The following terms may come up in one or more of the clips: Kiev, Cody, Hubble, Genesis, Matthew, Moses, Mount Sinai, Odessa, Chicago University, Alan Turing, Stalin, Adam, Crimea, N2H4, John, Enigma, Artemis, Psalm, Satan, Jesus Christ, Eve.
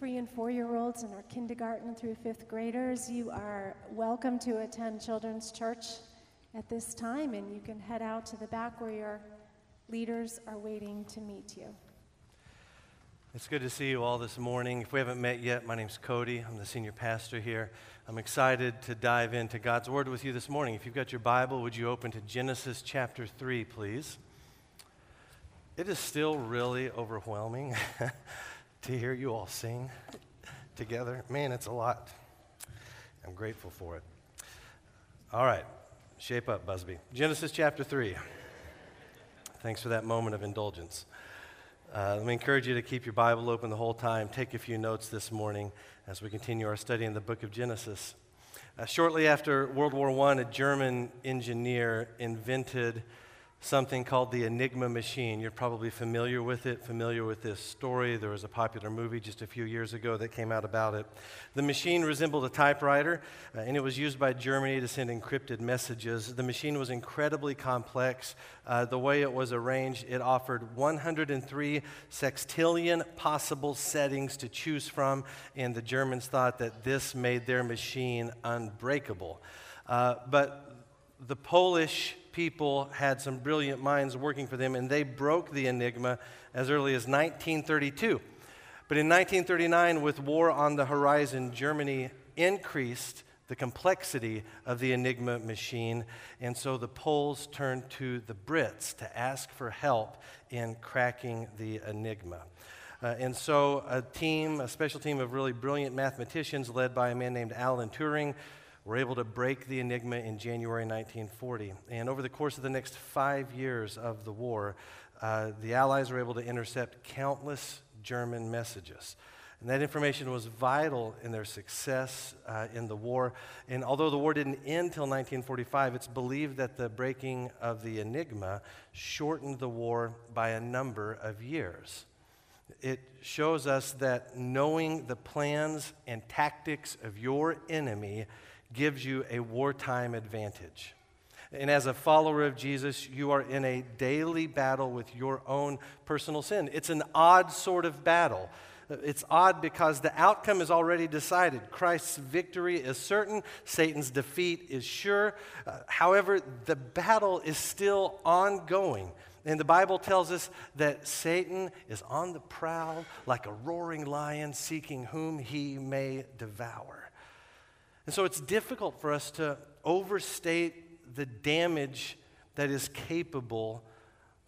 3- and 4-year-olds and our kindergarten through 5th graders, you are welcome to attend Children's Church at this time, and you can head out to the back where your leaders are waiting to meet you. It's good to see you all this morning. If we haven't met yet, my name's Cody. I'm the senior pastor here. I'm excited to dive into God's Word with you this morning. If you've got your Bible, would you open to Genesis chapter 3, please? It is still really overwhelming to hear you all sing together. Man, it's a lot. I'm grateful for it. All right, shape up, Busby. Genesis chapter 3. Thanks for that moment of indulgence. Let me encourage you to keep your Bible open the whole time. Take a few notes this morning as we continue our study in the book of Genesis. Shortly after World War I, a German engineer invented something called the Enigma machine. You're probably familiar with this story. There was a popular movie just a few years ago that came out about it. The machine resembled a typewriter, and it was used by Germany to send encrypted messages. The machine was incredibly complex. The way it was arranged, it offered 103 sextillion possible settings to choose from, and the Germans thought that this made their machine unbreakable. But the Polish people had some brilliant minds working for them, and they broke the Enigma as early as 1932. But in 1939, with war on the horizon, Germany increased the complexity of the Enigma machine, and so the Poles turned to the Brits to ask for help in cracking the Enigma. And so a special team of really brilliant mathematicians led by a man named Alan Turing were able to break the Enigma in January 1940. And over the course of the next 5 years of the war, the Allies were able to intercept countless German messages. And that information was vital in their success in the war. And although the war didn't end till 1945, it's believed that the breaking of the Enigma shortened the war by a number of years. It shows us that knowing the plans and tactics of your enemy gives you a wartime advantage. And as a follower of Jesus, you are in a daily battle with your own personal sin. It's an odd sort of battle. It's odd because the outcome is already decided. Christ's victory is certain. Satan's defeat is sure. However, the battle is still ongoing. And the Bible tells us that Satan is on the prowl like a roaring lion, seeking whom he may devour. And so it's difficult for us to overstate the damage that is capable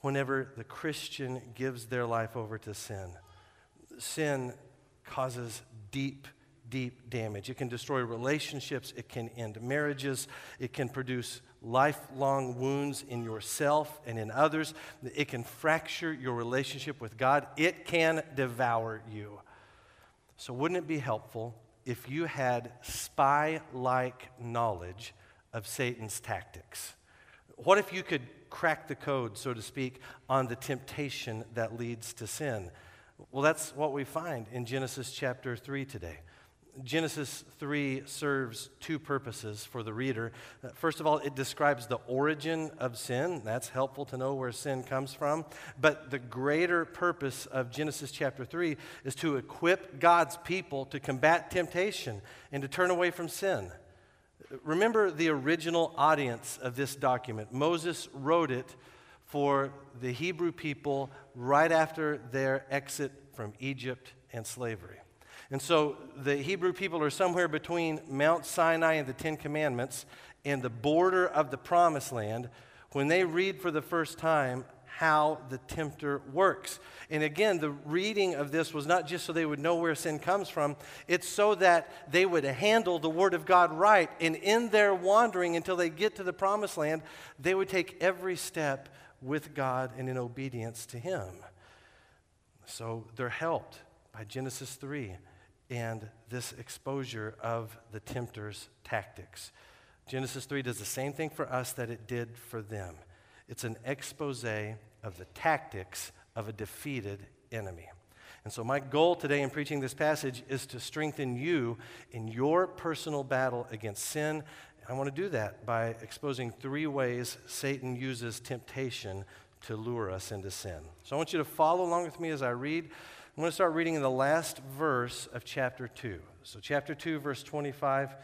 whenever the Christian gives their life over to sin. Sin causes deep, deep damage. It can destroy relationships. It can end marriages. It can produce lifelong wounds in yourself and in others. It can fracture your relationship with God. It can devour you. So wouldn't it be helpful if you had spy-like knowledge of Satan's tactics? What if you could crack the code, so to speak, on the temptation that leads to sin? Well, that's what we find in Genesis chapter 3 today. Genesis 3 serves two purposes for the reader. First of all, it describes the origin of sin. That's helpful to know where sin comes from. But the greater purpose of Genesis chapter 3 is to equip God's people to combat temptation and to turn away from sin. Remember the original audience of this document. Moses wrote it for the Hebrew people right after their exit from Egypt and slavery. And so the Hebrew people are somewhere between Mount Sinai and the Ten Commandments and the border of the Promised Land when they read for the first time how the tempter works. And again, the reading of this was not just so they would know where sin comes from, it's so that they would handle the Word of God right. And in their wandering until they get to the Promised Land, they would take every step with God and in obedience to Him. So they're helped by Genesis 3. And this exposure of the tempter's tactics. Genesis 3 does the same thing for us that it did for them. It's an expose of the tactics of a defeated enemy. And so my goal today in preaching this passage is to strengthen you in your personal battle against sin. And I want to do that by exposing three ways Satan uses temptation to lure us into sin. So I want you to follow along with me as I read I'm going to start reading in the last verse of chapter 2. So chapter 2, verse 25,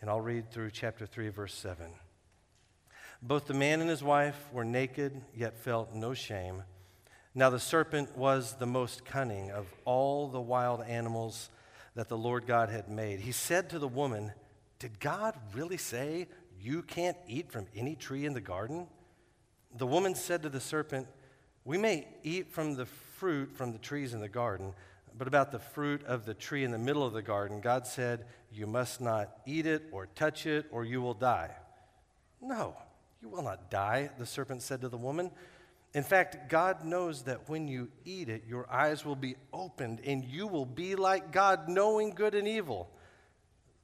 and I'll read through chapter 3, verse 7. Both the man and his wife were naked, yet felt no shame. Now the serpent was the most cunning of all the wild animals that the Lord God had made. He said to the woman, "Did God really say you can't eat from any tree in the garden?" The woman said to the serpent, "We may eat from the fruit from the trees in the garden, but about the fruit of the tree in the middle of the garden, God said, you must not eat it or touch it or you will die." "No, you will not die," the serpent said to the woman. "In fact, God knows that when you eat it, your eyes will be opened and you will be like God, knowing good and evil."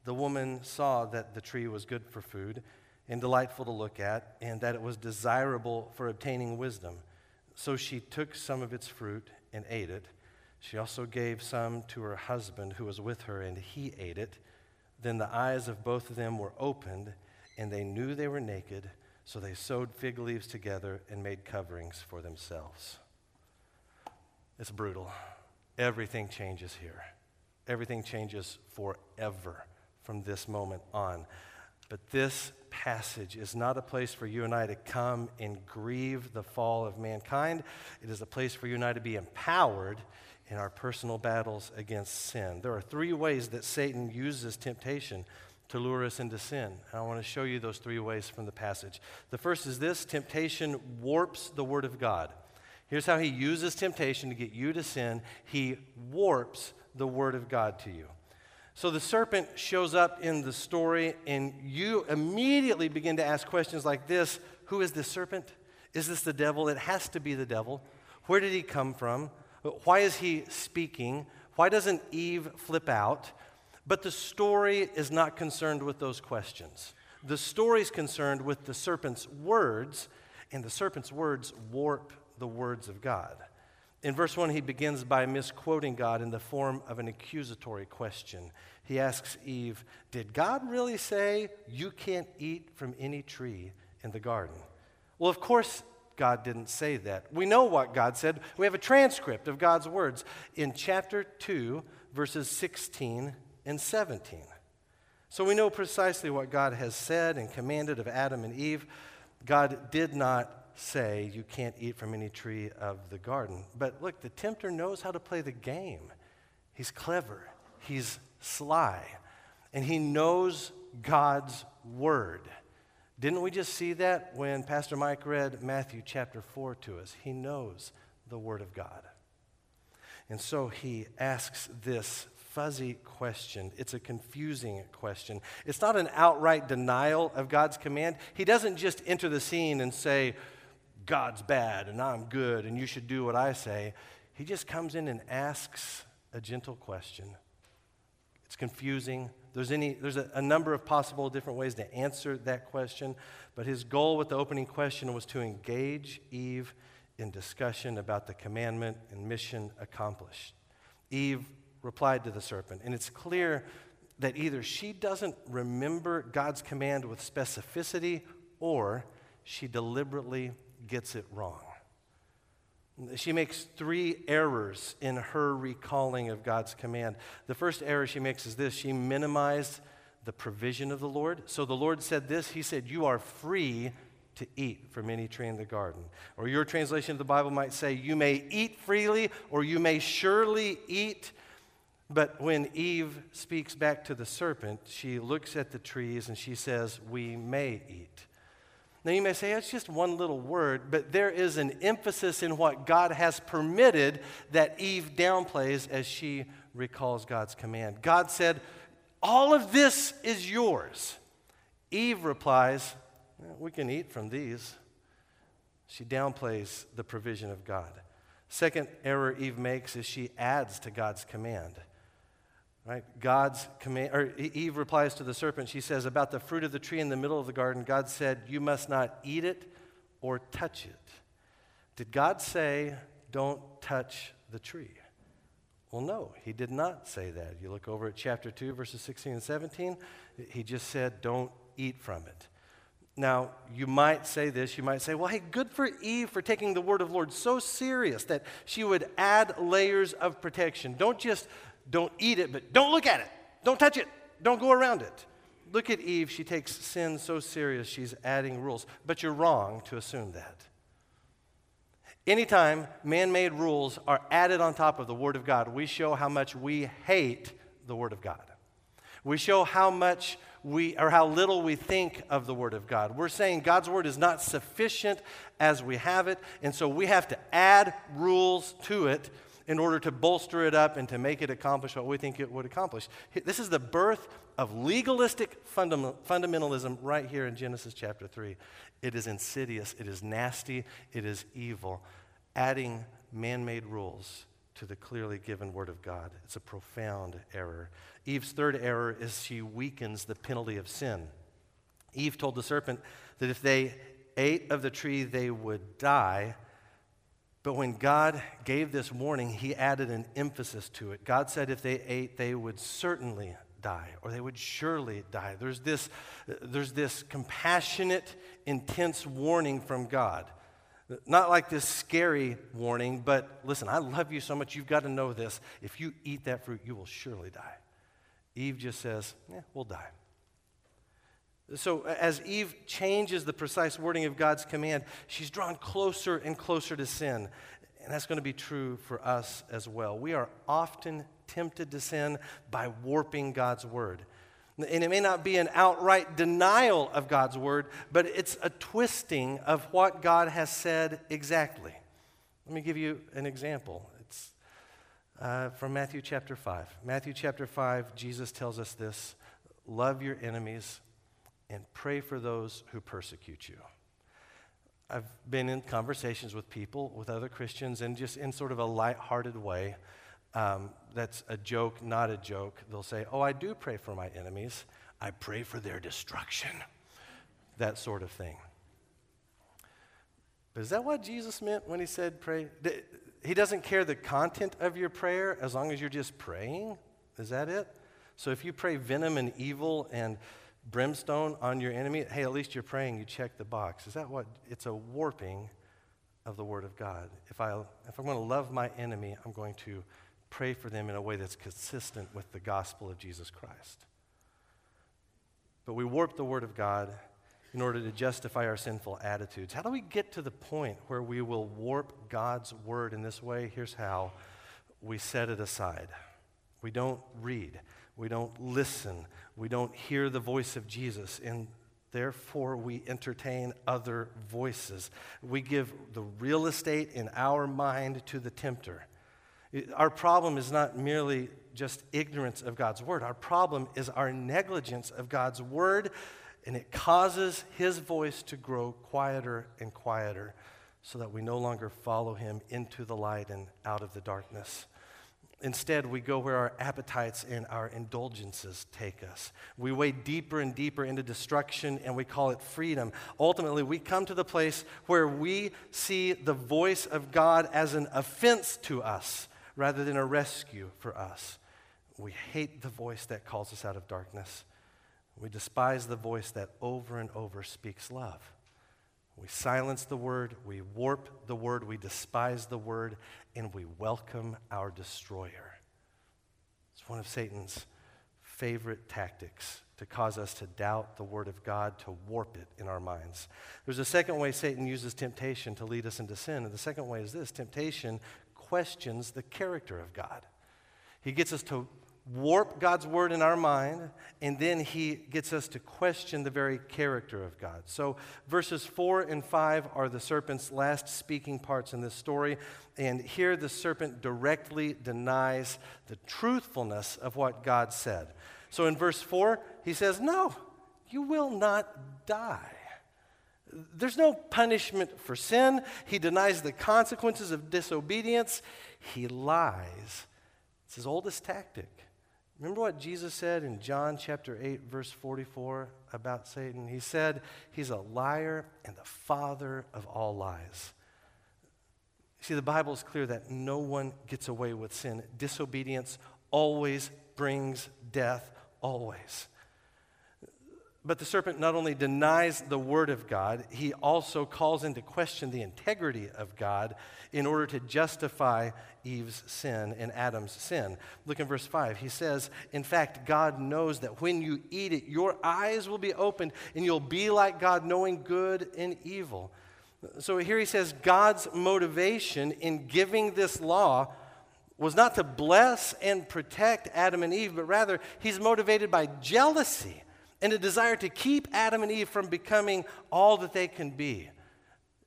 The woman saw that the tree was good for food and delightful to look at, and that it was desirable for obtaining wisdom. So she took some of its fruit and ate it. She also gave some to her husband who was with her, and he ate it. Then the eyes of both of them were opened, and they knew they were naked, so they sewed fig leaves together and made coverings for themselves. It's brutal. Everything changes here. Everything changes forever from this moment on. But this passage is not a place for you and I to come and grieve the fall of mankind. It is a place for you and I to be empowered in our personal battles against sin. There are three ways that Satan uses temptation to lure us into sin. And I want to show you those three ways from the passage. The first is this: temptation warps the Word of God. Here's how he uses temptation to get you to sin. He warps the Word of God to you. So the serpent shows up in the story, and you immediately begin to ask questions like this: who is this serpent? Is this the devil? It has to be the devil. Where did he come from? Why is he speaking? Why doesn't Eve flip out? But the story is not concerned with those questions. The story is concerned with the serpent's words, and the serpent's words warp the words of God. In verse 1, he begins by misquoting God in the form of an accusatory question. He asks Eve, "Did God really say you can't eat from any tree in the garden?" Well, of course God didn't say that. We know what God said. We have a transcript of God's words in chapter 2, verses 16 and 17. So we know precisely what God has said and commanded of Adam and Eve. God did not say you can't eat from any tree of the garden. But look, the tempter knows how to play the game. He's clever. He's sly. And he knows God's word. Didn't we just see that when Pastor Mike read Matthew chapter 4 to us? He knows the word of God. And so he asks this fuzzy question. It's a confusing question. It's not an outright denial of God's command. He doesn't just enter the scene and say, "God's bad and I'm good and you should do what I say." He just comes in and asks a gentle question. It's confusing. There's a number of possible different ways to answer that question, but his goal with the opening question was to engage Eve in discussion about the commandment and mission accomplished. Eve replied to the serpent, and it's clear that either she doesn't remember God's command with specificity or she deliberately gets it wrong. She makes three errors in her recalling of God's command. The first error she makes is this: she minimized the provision of the Lord. So the Lord said this, he said, "You are free to eat from any tree in the garden." Or your translation of the Bible might say, "You may eat freely," or "You may surely eat." But when Eve speaks back to the serpent, she looks at the trees and she says, "We may eat." Now you may say, it's just one little word, but there is an emphasis in what God has permitted that Eve downplays as she recalls God's command. God said, "All of this is yours." Eve replies, "We can eat from these." She downplays the provision of God. Second error Eve makes is she adds to God's command. Right? God's command, or Eve replies to the serpent, she says, "About the fruit of the tree in the middle of the garden, God said, you must not eat it or touch it." Did God say, "Don't touch the tree"? Well, no, he did not say that. You look over at chapter 2, verses 16 and 17, he just said, "Don't eat from it." Now, you might say this, you might say, well, hey, good for Eve for taking the word of the Lord so serious that she would add layers of protection. Don't eat it, but don't look at it. Don't touch it. Don't go around it. Look at Eve. She takes sin so serious, she's adding rules. But you're wrong to assume that. Anytime man-made rules are added on top of the Word of God, we show how much we hate the Word of God. We show how much how little we think of the Word of God. We're saying God's Word is not sufficient as we have it, and so we have to add rules to it in order to bolster it up and to make it accomplish what we think it would accomplish. This is the birth of legalistic fundamentalism right here in Genesis chapter 3. It is insidious, it is nasty, it is evil, adding man-made rules to the clearly given Word of God. It's a profound error. Eve's third error is she weakens the penalty of sin. Eve told the serpent that if they ate of the tree, they would die. But when God gave this warning, he added an emphasis to it. God said if they ate, they would certainly die, or they would surely die. There's this compassionate, intense warning from God. Not like this scary warning, but listen, I love you so much, you've got to know this. If you eat that fruit, you will surely die. Eve just says, we'll die. So as Eve changes the precise wording of God's command, she's drawn closer and closer to sin. And that's going to be true for us as well. We are often tempted to sin by warping God's word. And it may not be an outright denial of God's word, but it's a twisting of what God has said exactly. Let me give you an example. It's from Matthew chapter 5. Matthew chapter 5, Jesus tells us this: love your enemies and pray for those who persecute you. I've been in conversations with people, with other Christians, and just in sort of a lighthearted way. That's a joke, not a joke. They'll say, I do pray for my enemies. I pray for their destruction. That sort of thing. But is that what Jesus meant when he said pray? He doesn't care the content of your prayer as long as you're just praying? Is that it? So if you pray venom and evil and brimstone on your enemy, hey, at least you're praying, you check the box. Is that what? It's a warping of the Word of God. If I'm going to love my enemy, I'm going to pray for them in a way that's consistent with the gospel of Jesus Christ. But we warp the Word of God in order to justify our sinful attitudes. How do we get to the point where we will warp God's Word in this way? Here's how. We set it aside. We don't read. We don't listen. We don't hear the voice of Jesus, and therefore we entertain other voices. We give the real estate in our mind to the tempter. Our problem is not merely just ignorance of God's word. Our problem is our negligence of God's word, and it causes his voice to grow quieter and quieter so that we no longer follow him into the light and out of the darkness. Instead, we go where our appetites and our indulgences take us. We wade deeper and deeper into destruction, and we call it freedom. Ultimately, we come to the place where we see the voice of God as an offense to us rather than a rescue for us. We hate the voice that calls us out of darkness. We despise the voice that over and over speaks love. We silence the word, we warp the word, we despise the word, and we welcome our destroyer. It's one of Satan's favorite tactics, to cause us to doubt the word of God, to warp it in our minds. There's a second way Satan uses temptation to lead us into sin, and the second way is this: temptation questions the character of God. He gets us to warp God's word in our mind, and then he gets us to question the very character of God. So verses 4 and 5 are the serpent's last speaking parts in this story, and here the serpent directly denies the truthfulness of what God said. So in verse 4, he says, no, you will not die. There's no punishment for sin. He denies the consequences of disobedience. He lies. It's his oldest tactic. Remember what Jesus said in John chapter 8, verse 44 about Satan? He said, he's a liar and the father of all lies. See, the Bible is clear that no one gets away with sin. Disobedience always brings death, always. But the serpent not only denies the word of God, he also calls into question the integrity of God in order to justify Eve's sin and Adam's sin. Look in verse 5. He says, in fact, God knows that when you eat it, your eyes will be opened and you'll be like God, knowing good and evil. So here he says God's motivation in giving this law was not to bless and protect Adam and Eve, but rather he's motivated by jealousy and a desire to keep Adam and Eve from becoming all that they can be.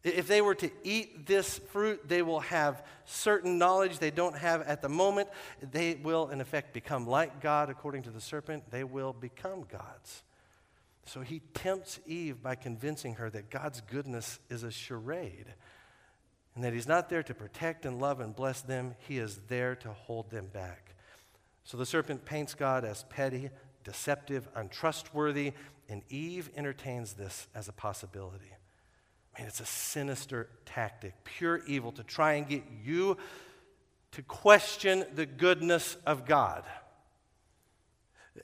If they were to eat this fruit, they will have certain knowledge they don't have at the moment. They will, in effect, become like God. According to the serpent, they will become gods. So he tempts Eve by convincing her that God's goodness is a charade and that he's not there to protect and love and bless them. He is there to hold them back. So the serpent paints God as petty, deceptive, untrustworthy, and Eve entertains this as a possibility. I mean, it's a sinister tactic, pure evil, to try and get you to question the goodness of God.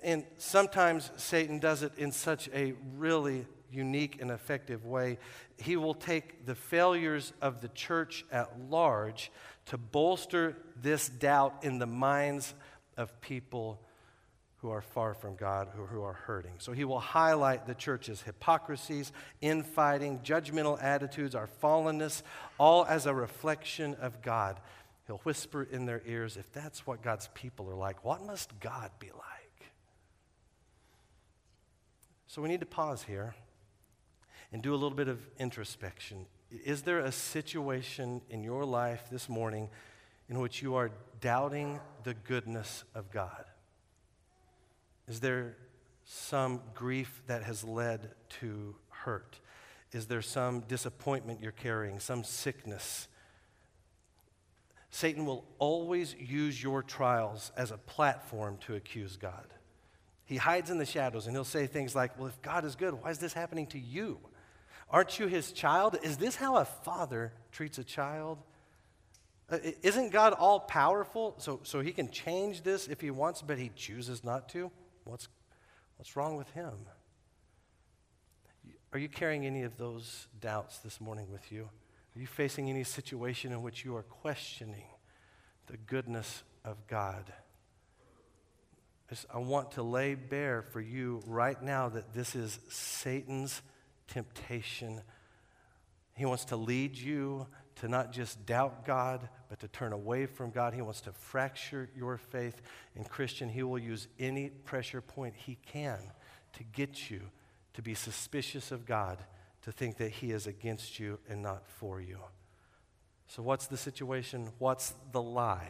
And sometimes Satan does it in such a really unique and effective way. He will take the failures of the church at large to bolster this doubt in the minds of people who are far from God, who are hurting. So he will highlight the church's hypocrisies, infighting, judgmental attitudes, our fallenness, all as a reflection of God. He'll whisper in their ears, if that's what God's people are like, what must God be like? So we need to pause here and do a little bit of introspection. Is there a situation in your life this morning in which you are doubting the goodness of God? Is there some grief that has led to hurt? Is there some disappointment you're carrying, some sickness? Satan will always use your trials as a platform to accuse God. He hides in the shadows and he'll say things like, well, if God is good, why is this happening to you? Aren't you his child? Is this how a father treats a child? Isn't God all-powerful? So he can change this if he wants, but he chooses not to? What's wrong with him? Are you carrying any of those doubts this morning with you? Are you facing any situation in which you are questioning the goodness of God? I want to lay bare for you right now that this is Satan's temptation. He wants to lead you to not just doubt God, but to turn away from God. He wants to fracture your faith. And Christian, he will use any pressure point he can to get you to be suspicious of God, to think that he is against you and not for you. So what's the situation? What's the lie?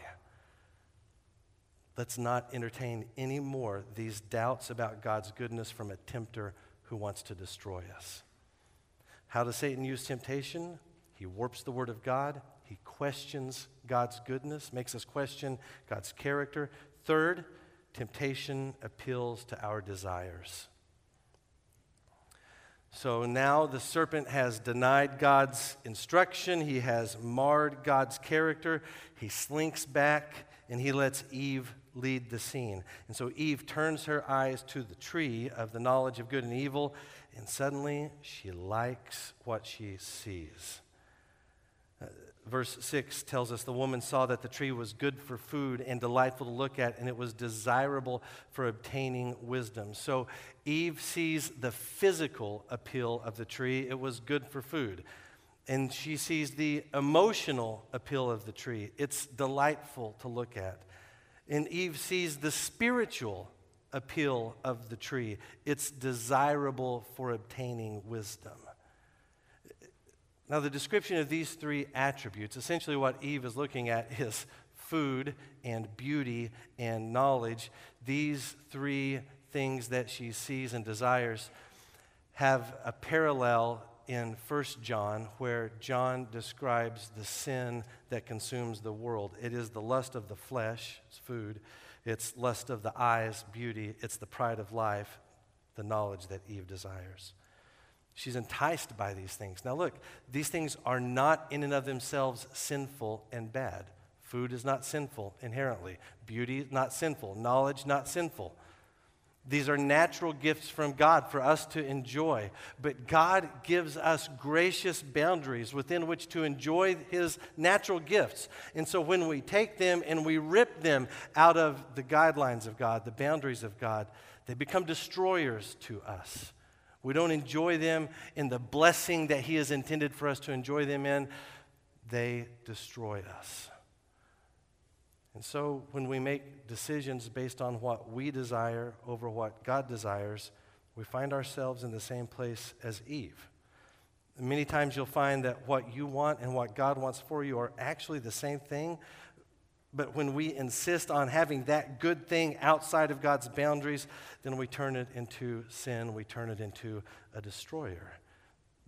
Let's not entertain any more these doubts about God's goodness from a tempter who wants to destroy us. How does Satan use temptation? He warps the word of God. He questions God's goodness, makes us question God's character. Third, temptation appeals to our desires. So now the serpent has denied God's instruction. He has marred God's character. He slinks back and he lets Eve lead the scene. And so Eve turns her eyes to the tree of the knowledge of good and evil, and suddenly she likes what she sees. Verse 6 tells us the woman saw that the tree was good for food and delightful to look at, and it was desirable for obtaining wisdom. So Eve sees the physical appeal of the tree. It was good for food. And she sees the emotional appeal of the tree. It's delightful to look at. And Eve sees the spiritual appeal of the tree. It's desirable for obtaining wisdom. Now, the description of these three attributes, essentially what Eve is looking at is food and beauty and knowledge. These three things that she sees and desires have a parallel in 1 John, where John describes the sin that consumes the world. It is the lust of the flesh, it's food. It's lust of the eyes, beauty. It's the pride of life, the knowledge that Eve desires. She's enticed by these things. Now look, these things are not in and of themselves sinful and bad. Food is not sinful inherently. Beauty is not sinful. Knowledge not sinful. These are natural gifts from God for us to enjoy, but God gives us gracious boundaries within which to enjoy his natural gifts. And so when we take them and we rip them out of the guidelines of God, the boundaries of God, they become destroyers to us. We don't enjoy them in the blessing that he has intended for us to enjoy them in. They destroy us. And so when we make decisions based on what we desire over what God desires, we find ourselves in the same place as Eve. Many times you'll find that what you want and what God wants for you are actually the same thing, but when we insist on having that good thing outside of God's boundaries, then we turn it into sin, we turn it into a destroyer.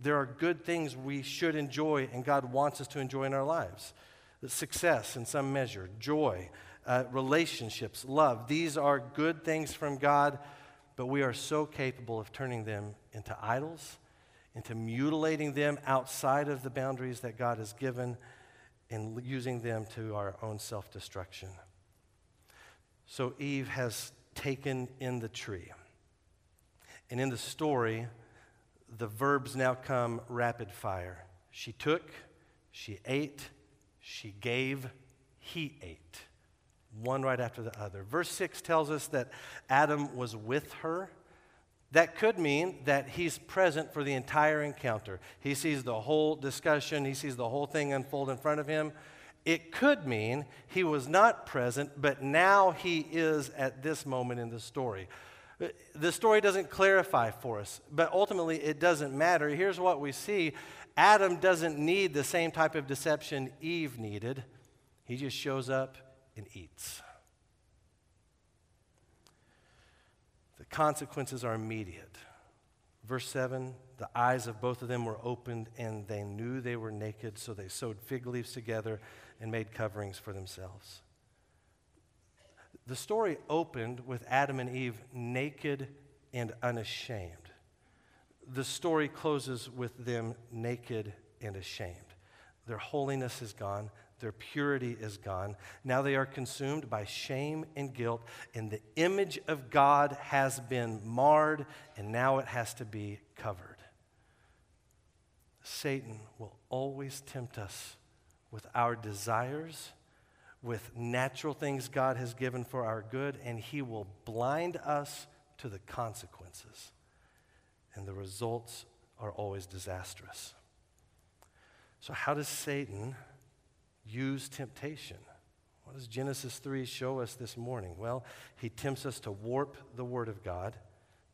There are good things we should enjoy and God wants us to enjoy in our lives. Success in some measure, joy, relationships, love. These are good things from God, but we are so capable of turning them into idols, into mutilating them outside of the boundaries that God has given and using them to our own self-destruction. So Eve has taken in the tree. And in the story, the verbs now come rapid fire. She took, she ate, she gave, he ate, one right after the other. Verse 6 tells us that Adam was with her. That could mean that he's present for the entire encounter. He sees the whole discussion. He sees the whole thing unfold in front of him. It could mean he was not present, but now he is at this moment in the story. The story doesn't clarify for us, but ultimately it doesn't matter. Here's what we see. Adam doesn't need the same type of deception Eve needed. He just shows up and eats. The consequences are immediate. Verse 7, the eyes of both of them were opened, and they knew they were naked, so they sewed fig leaves together and made coverings for themselves. The story opened with Adam and Eve naked and unashamed. The story closes with them naked and ashamed. Their holiness is gone. Their purity is gone. Now they are consumed by shame and guilt, and the image of God has been marred, and now it has to be covered. Satan will always tempt us with our desires, with natural things God has given for our good, and he will blind us to the consequences. And the results are always disastrous. So how does Satan use temptation? What does Genesis 3 show us this morning? Well, he tempts us to warp the Word of God,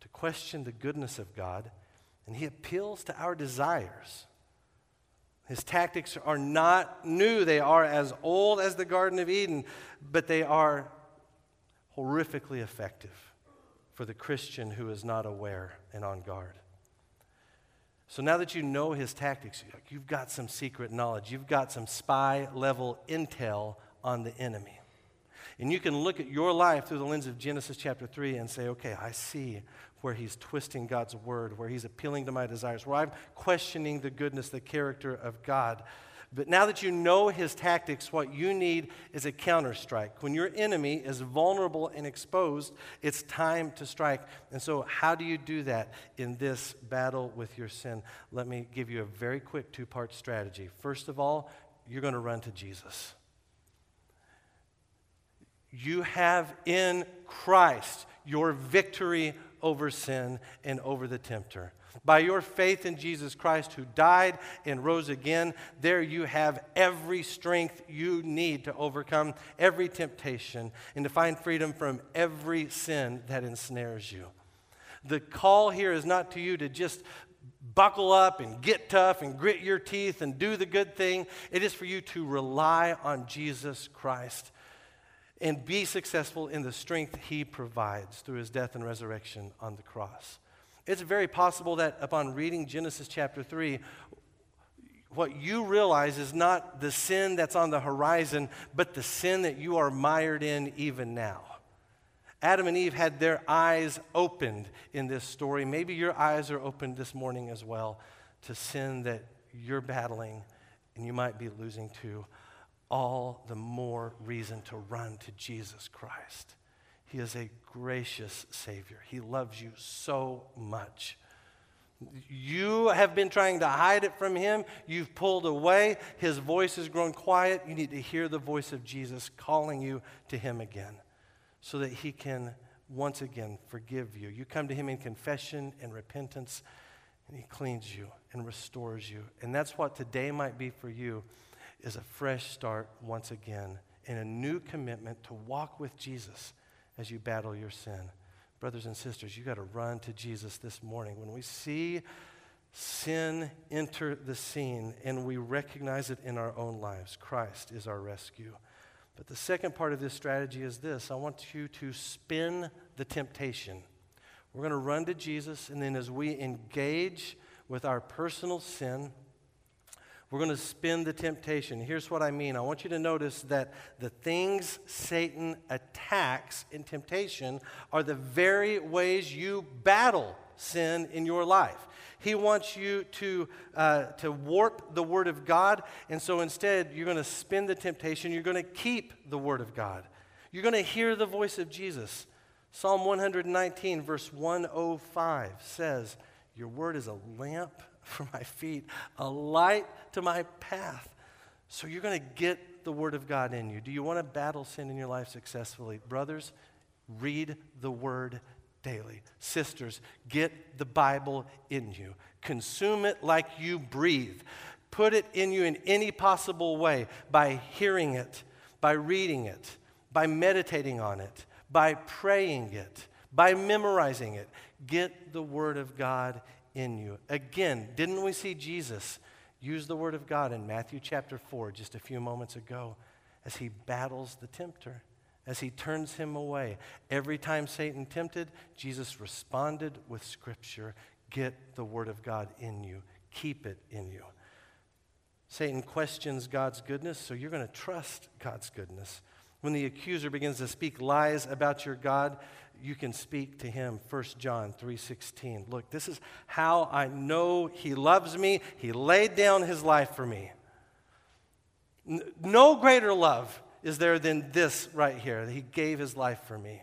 to question the goodness of God, and he appeals to our desires. His tactics are not new. They are as old as the Garden of Eden, but they are horrifically effective for the Christian who is not aware and on guard. So now that you know his tactics, you've got some secret knowledge. You've got some spy-level intel on the enemy. And you can look at your life through the lens of Genesis chapter 3 and say, okay, I see where he's twisting God's word, where he's appealing to my desires, where I'm questioning the goodness, the character of God. But now that you know his tactics, what you need is a counterstrike. When your enemy is vulnerable and exposed, it's time to strike. And so how do you do that in this battle with your sin? Let me give you a very quick two-part strategy. First of all, you're going to run to Jesus. You have in Christ your victory over sin and over the tempter. By your faith in Jesus Christ, who died and rose again, there you have every strength you need to overcome every temptation and to find freedom from every sin that ensnares you. The call here is not to you to just buckle up and get tough and grit your teeth and do the good thing. It is for you to rely on Jesus Christ and be successful in the strength he provides through his death and resurrection on the cross. It's very possible that upon reading Genesis chapter 3, what you realize is not the sin that's on the horizon, but the sin that you are mired in even now. Adam and Eve had their eyes opened in this story. Maybe your eyes are opened this morning as well to sin that you're battling and you might be losing to. All the more reason to run to Jesus Christ. He is a gracious Savior. He loves you so much. You have been trying to hide it from him. You've pulled away. His voice has grown quiet. You need to hear the voice of Jesus calling you to him again so that he can once again forgive you. You come to him in confession and repentance, and he cleans you and restores you. And that's what today might be for you, is a fresh start once again and a new commitment to walk with Jesus as you battle your sin. Brothers and sisters, you got to run to Jesus this morning. When we see sin enter the scene and we recognize it in our own lives, Christ is our rescue. But the second part of this strategy is this. I want you to spin the temptation. We're going to run to Jesus, and then as we engage with our personal sin, we're going to spin the temptation. Here's what I mean. I want you to notice that the things Satan attacks in temptation are the very ways you battle sin in your life. He wants you to warp the Word of God, and so instead you're going to spin the temptation. You're going to keep the Word of God. You're going to hear the voice of Jesus. Psalm 119, verse 105 says, "Your word is a lamp for my feet, a light to my path." So you're going to get the Word of God in you. Do you want to battle sin in your life successfully? Brothers, read the Word daily. Sisters, get the Bible in you. Consume it like you breathe. Put it in you in any possible way, by hearing it, by reading it, by meditating on it, by praying it, by memorizing it. Get the Word of God in you. Again, didn't we see Jesus use the Word of God in Matthew chapter 4 just a few moments ago as he battles the tempter, as he turns him away? Every time Satan tempted, Jesus responded with Scripture. Get the Word of God in you. Keep it in you. Satan questions God's goodness, so you're going to trust God's goodness. When the accuser begins to speak lies about your God, you can speak to him. 1 John 3:16. Look, this is how I know he loves me. He laid down his life for me. No greater love is there than this right here. He gave his life for me.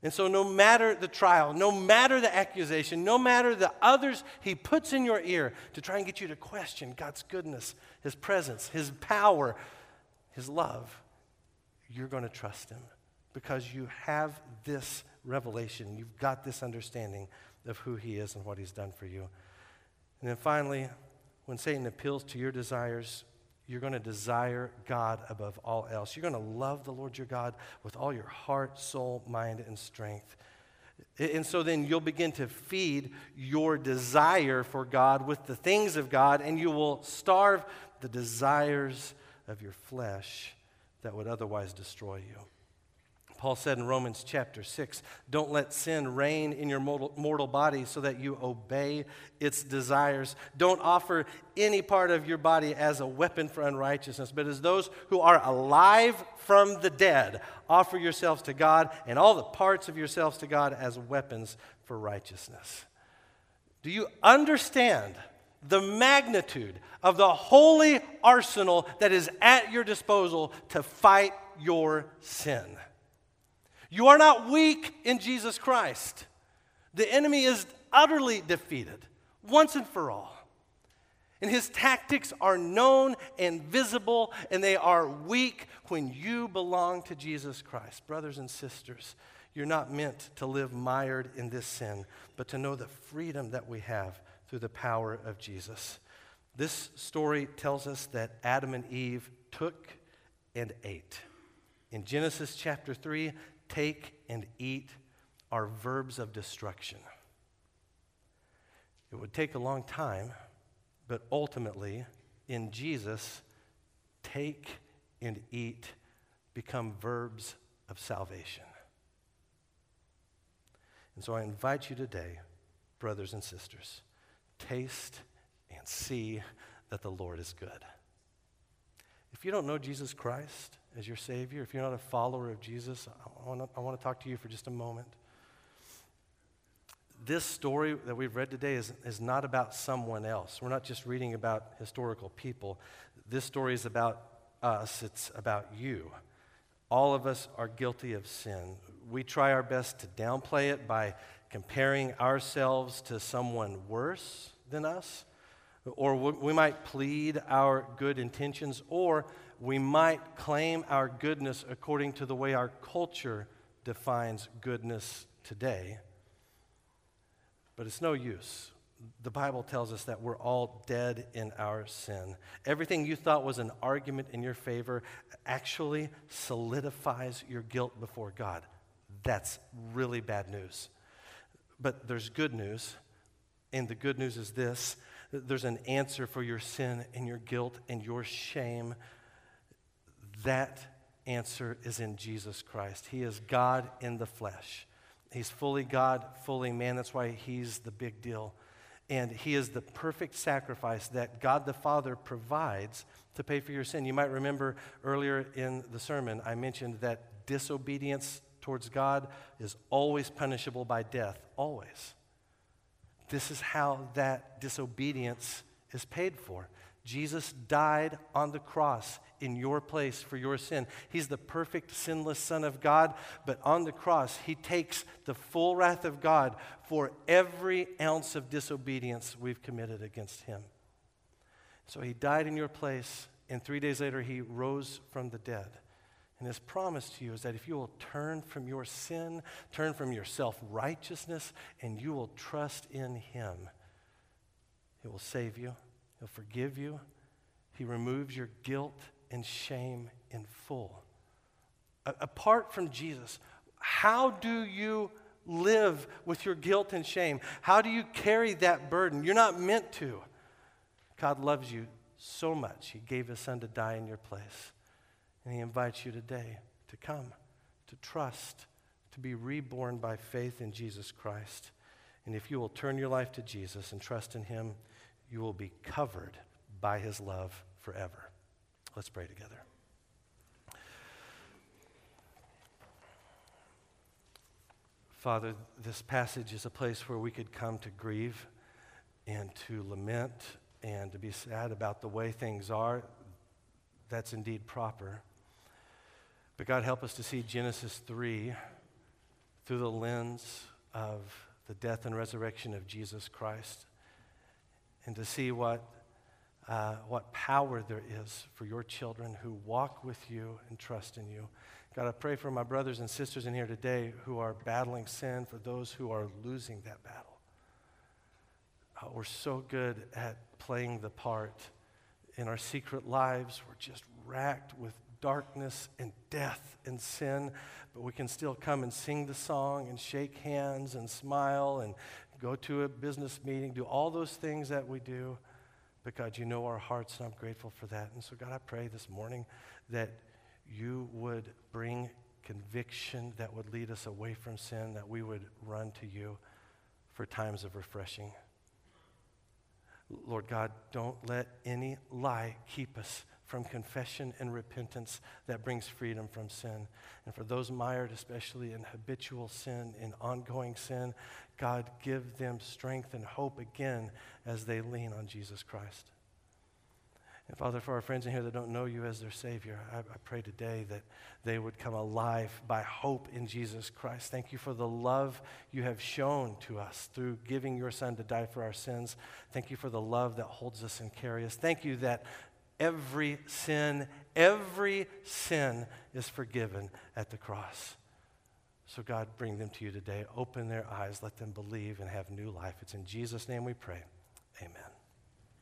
And so no matter the trial, no matter the accusation, no matter the others he puts in your ear to try and get you to question God's goodness, his presence, his power, his love, you're going to trust him because you have this revelation. You've got this understanding of who he is and what he's done for you. And then finally, when Satan appeals to your desires, you're going to desire God above all else. You're going to love the Lord your God with all your heart, soul, mind, and strength. And so then you'll begin to feed your desire for God with the things of God, and you will starve the desires of your flesh that would otherwise destroy you. Paul said in Romans chapter 6, "Don't let sin reign in your mortal body so that you obey its desires. Don't offer any part of your body as a weapon for unrighteousness, but as those who are alive from the dead, offer yourselves to God and all the parts of yourselves to God as weapons for righteousness." Do you understand the magnitude of the holy arsenal that is at your disposal to fight your sin? You are not weak in Jesus Christ. The enemy is utterly defeated once and for all. And his tactics are known and visible, and they are weak when you belong to Jesus Christ. Brothers and sisters, you're not meant to live mired in this sin, but to know the freedom that we have through the power of Jesus. This story tells us that Adam and Eve took and ate. In Genesis chapter 3, take and eat are verbs of destruction. It would take a long time, but ultimately, in Jesus, take and eat become verbs of salvation. And so I invite you today, brothers and sisters, taste and see that the Lord is good. If you don't know Jesus Christ as your Savior, if you're not a follower of Jesus, I want to talk to you for just a moment. This story that we've read today is not about someone else. We're not just reading about historical people. This story is about us. It's about you. All of us are guilty of sin. we try our best to downplay it by comparing ourselves to someone worse than us, or we might plead our good intentions, or we might claim our goodness according to the way our culture defines goodness today. But it's no use. The Bible tells us that we're all dead in our sin. Everything you thought was an argument in your favor actually solidifies your guilt before God. That's really bad news. But there's good news, and the good news is this. There's an answer for your sin and your guilt and your shame. That answer is in Jesus Christ. He is God in the flesh. He's fully God, fully man. That's why he's the big deal. And he is the perfect sacrifice that God the Father provides to pay for your sin. You might remember earlier in the sermon, I mentioned that disobedience towards God is always punishable by death, always. This is how that disobedience is paid for. Jesus died on the cross in your place for your sin. He's the perfect, sinless Son of God, but on the cross, he takes the full wrath of God for every ounce of disobedience we've committed against him. So he died in your place, and 3 days later, he rose from the dead. And his promise to you is that if you will turn from your sin, turn from your self-righteousness, and you will trust in him, he will save you, he'll forgive you, he removes your guilt and shame in full. Apart from Jesus, how do you live with your guilt and shame? How do you carry that burden? You're not meant to. God loves you so much, he gave his son to die in your place. And he invites you today to come, to trust, to be reborn by faith in Jesus Christ. And if you will turn your life to Jesus and trust in him, you will be covered by his love forever. Let's pray together. Father, this passage is a place where we could come to grieve and to lament and to be sad about the way things are. That's indeed proper. But God, help us to see Genesis 3 through the lens of the death and resurrection of Jesus Christ, and to see what power there is for your children who walk with you and trust in you. God, I pray for my brothers and sisters in here today who are battling sin, for those who are losing that battle. We're so good at playing the part in our secret lives. We're just racked with darkness and death and sin, but we can still come and sing the song and shake hands and smile and go to a business meeting, do all those things that we do. But God, you know our hearts, and I'm grateful for that. And so God, I pray this morning that you would bring conviction that would lead us away from sin, that we would run to you for times of refreshing. Lord God, don't let any lie keep us from confession and repentance that brings freedom from sin. And for those mired especially in habitual sin, in ongoing sin, God, give them strength and hope again as they lean on Jesus Christ. And Father, for our friends in here that don't know you as their Savior, I pray today that they would come alive by hope in Jesus Christ. Thank you for the love you have shown to us through giving your Son to die for our sins. Thank you for the love that holds us and carries us. Thank you that every sin is forgiven at the cross. So God, bring them to you today. Open their eyes. Let them believe and have new life. It's in Jesus' name we pray. Amen.